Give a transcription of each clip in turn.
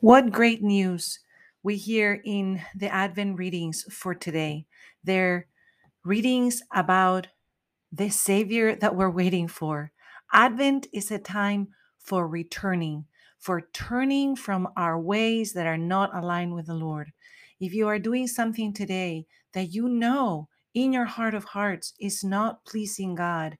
What great news we hear in the Advent readings for today. They're readings about the Savior that we're waiting for. Advent is a time for returning, for turning from our ways that are not aligned with the Lord. If you are doing something today that you know in your heart of hearts is not pleasing God,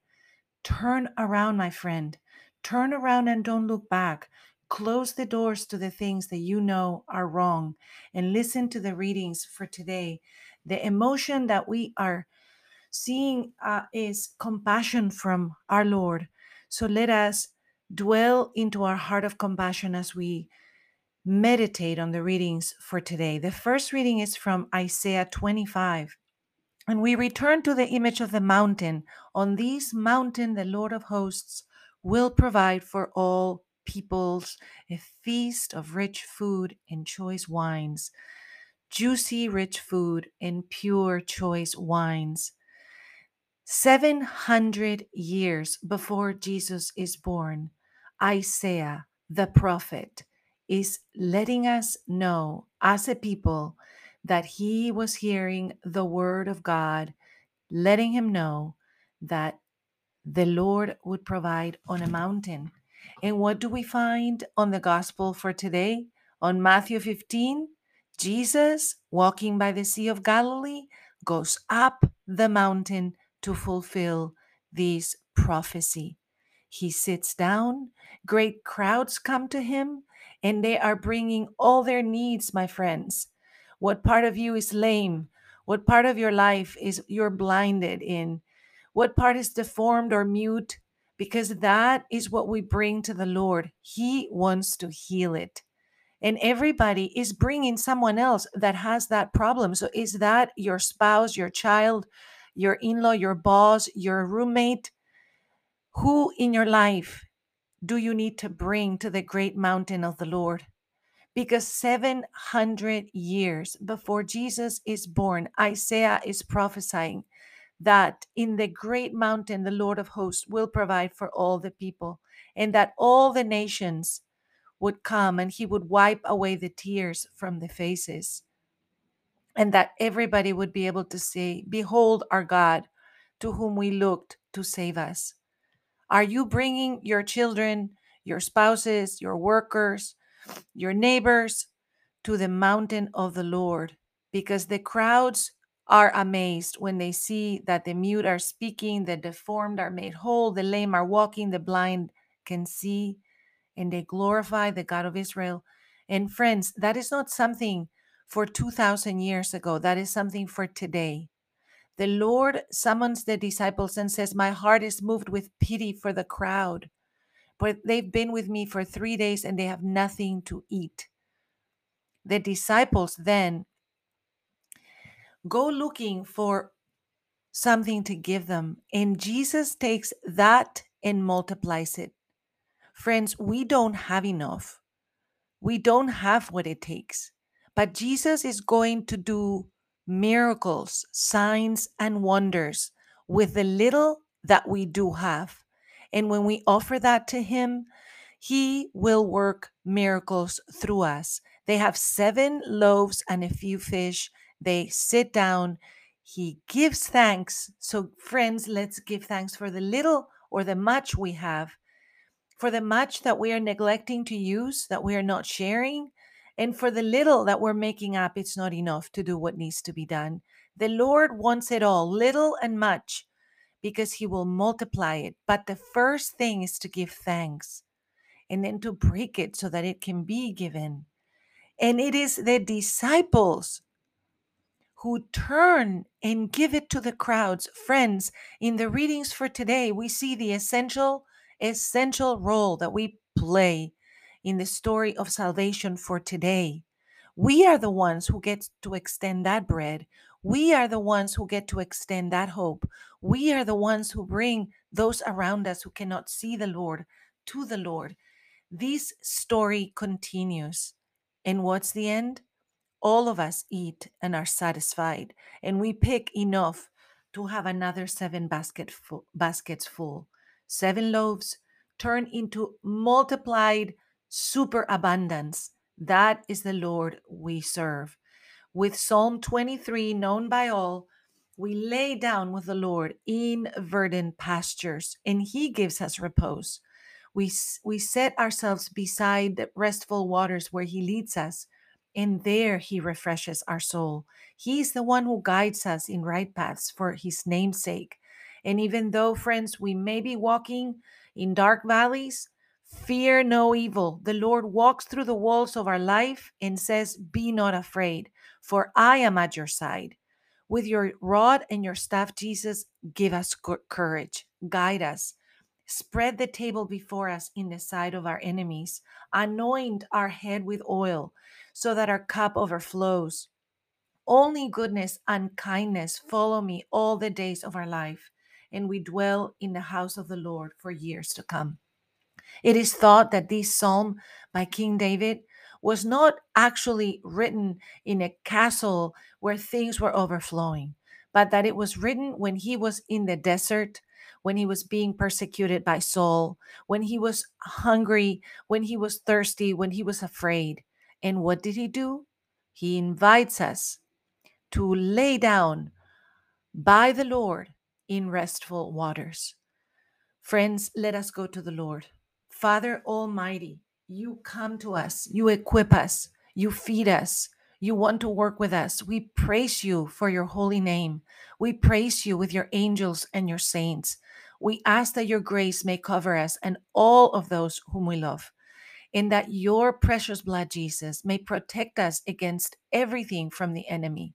turn around, my friend. Turn around and don't look back. Close the doors to the things that you know are wrong and listen to the readings for today. The emotion that we are seeing is compassion from our Lord. So let us dwell into our heart of compassion as we meditate on the readings for today. The first reading is from Isaiah 25. And we return to the image of the mountain. On this mountain, the Lord of hosts will provide for all peoples a feast of rich food and choice wines, juicy rich food and pure choice wines. 700 years before Jesus is born, Isaiah the prophet is letting us know as a people that he was hearing the word of God, letting him know that the Lord would provide on a mountain. And what do we find on the gospel for today? On Matthew 15, Jesus, walking by the Sea of Galilee, goes up the mountain to fulfill this prophecy. He sits down, great crowds come to him, and they are bringing all their needs, my friends. What part of you is lame? What part of your life is you're blinded in? What part is deformed or mute? Because that is what we bring to the Lord. He wants to heal it. And everybody is bringing someone else that has that problem. So is that your spouse, your child, your in-law, your boss, your roommate? Who in your life do you need to bring to the great mountain of the Lord? Because 700 years before Jesus is born, Isaiah is prophesying that in the great mountain, the Lord of hosts will provide for all the people, and that all the nations would come and he would wipe away the tears from the faces, and that everybody would be able to say, "Behold our God, to whom we looked to save us." Are you bringing your children, your spouses, your workers, your neighbors to the mountain of the Lord? Because the crowds are amazed when they see that the mute are speaking, the deformed are made whole, the lame are walking, the blind can see, and they glorify the God of Israel. And friends, that is not something for 2,000 years ago. That is something for today. The Lord summons the disciples and says, "My heart is moved with pity for the crowd, but they've been with me for 3 days and they have nothing to eat." The disciples then go looking for something to give them. And Jesus takes that and multiplies it. Friends, we don't have enough. We don't have what it takes. But Jesus is going to do miracles, signs, and wonders with the little that we do have. And when we offer that to him, he will work miracles through us. They have 7 loaves and a few fish. They sit down. He gives thanks. So friends, let's give thanks for the little or the much we have, for the much that we are neglecting to use, that we are not sharing, and for the little that we're making up, it's not enough to do what needs to be done. The Lord wants it all, little and much, because he will multiply it. But the first thing is to give thanks. and then to break it so that it can be given. And it is the disciples who turn and give it to the crowds. Friends, in the readings for today, we see the essential role that we play in the story of salvation for today. We are the ones who get to extend that bread. We are the ones who get to extend that hope. We are the ones who bring those around us who cannot see the Lord to the Lord. This story continues. And what's the end? All of us eat and are satisfied, and we pick enough to have another 7 baskets full. 7 loaves turn into multiplied superabundance. That is the Lord we serve. With Psalm 23, known by all, we lay down with the Lord in verdant pastures, and he gives us repose. We set ourselves beside the restful waters where he leads us, and there he refreshes our soul. He is the one who guides us in right paths for his name's sake. And even though, friends, we may be walking in dark valleys, fear no evil. The Lord walks through the walls of our life and says, "Be not afraid, for I am at your side. With your rod and your staff, Jesus, give us courage, guide us, spread the table before us in the sight of our enemies, anoint our head with oil so that our cup overflows. Only goodness and kindness follow me all the days of our life, and we dwell in the house of the Lord for years to come." It is thought that this psalm by King David was not actually written in a castle where things were overflowing, but that it was written when he was in the desert, when he was being persecuted by Saul, when he was hungry, when he was thirsty, when he was afraid. And what did he do? He invites us to lay down by the Lord in restful waters. Friends, let us go to the Lord. Father Almighty, you come to us, you equip us, you feed us, you want to work with us. We praise you for your holy name. We praise you with your angels and your saints. We ask that your grace may cover us and all of those whom we love, and that your precious blood, Jesus, may protect us against everything from the enemy.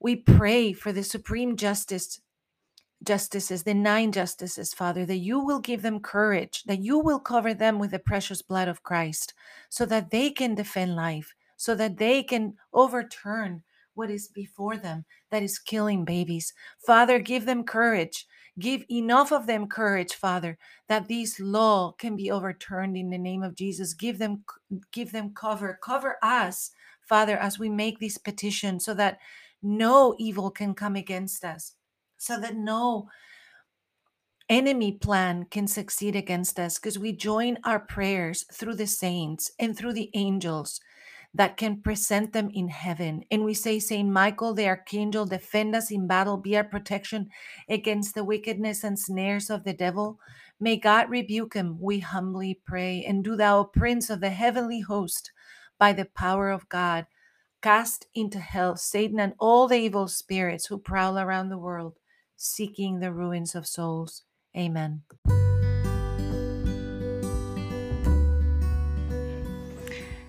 We pray for the supreme justices, the 9 justices, Father, that you will give them courage, that you will cover them with the precious blood of Christ, so that they can defend life, so that they can overturn what is before them that is killing babies. Father, give them courage. Give enough of them courage, Father, that this law can be overturned in the name of Jesus. Give them cover. Cover us, Father, as we make this petition, so that no evil can come against us, so that no enemy plan can succeed against us, because we join our prayers through the saints and through the angels that can present them in heaven. And we say, Saint Michael, the archangel, defend us in battle, be our protection against the wickedness and snares of the devil. May God rebuke him, we humbly pray. And do thou, Prince of the heavenly host, by the power of God, cast into hell Satan and all the evil spirits who prowl around the world, seeking the ruins of souls. Amen.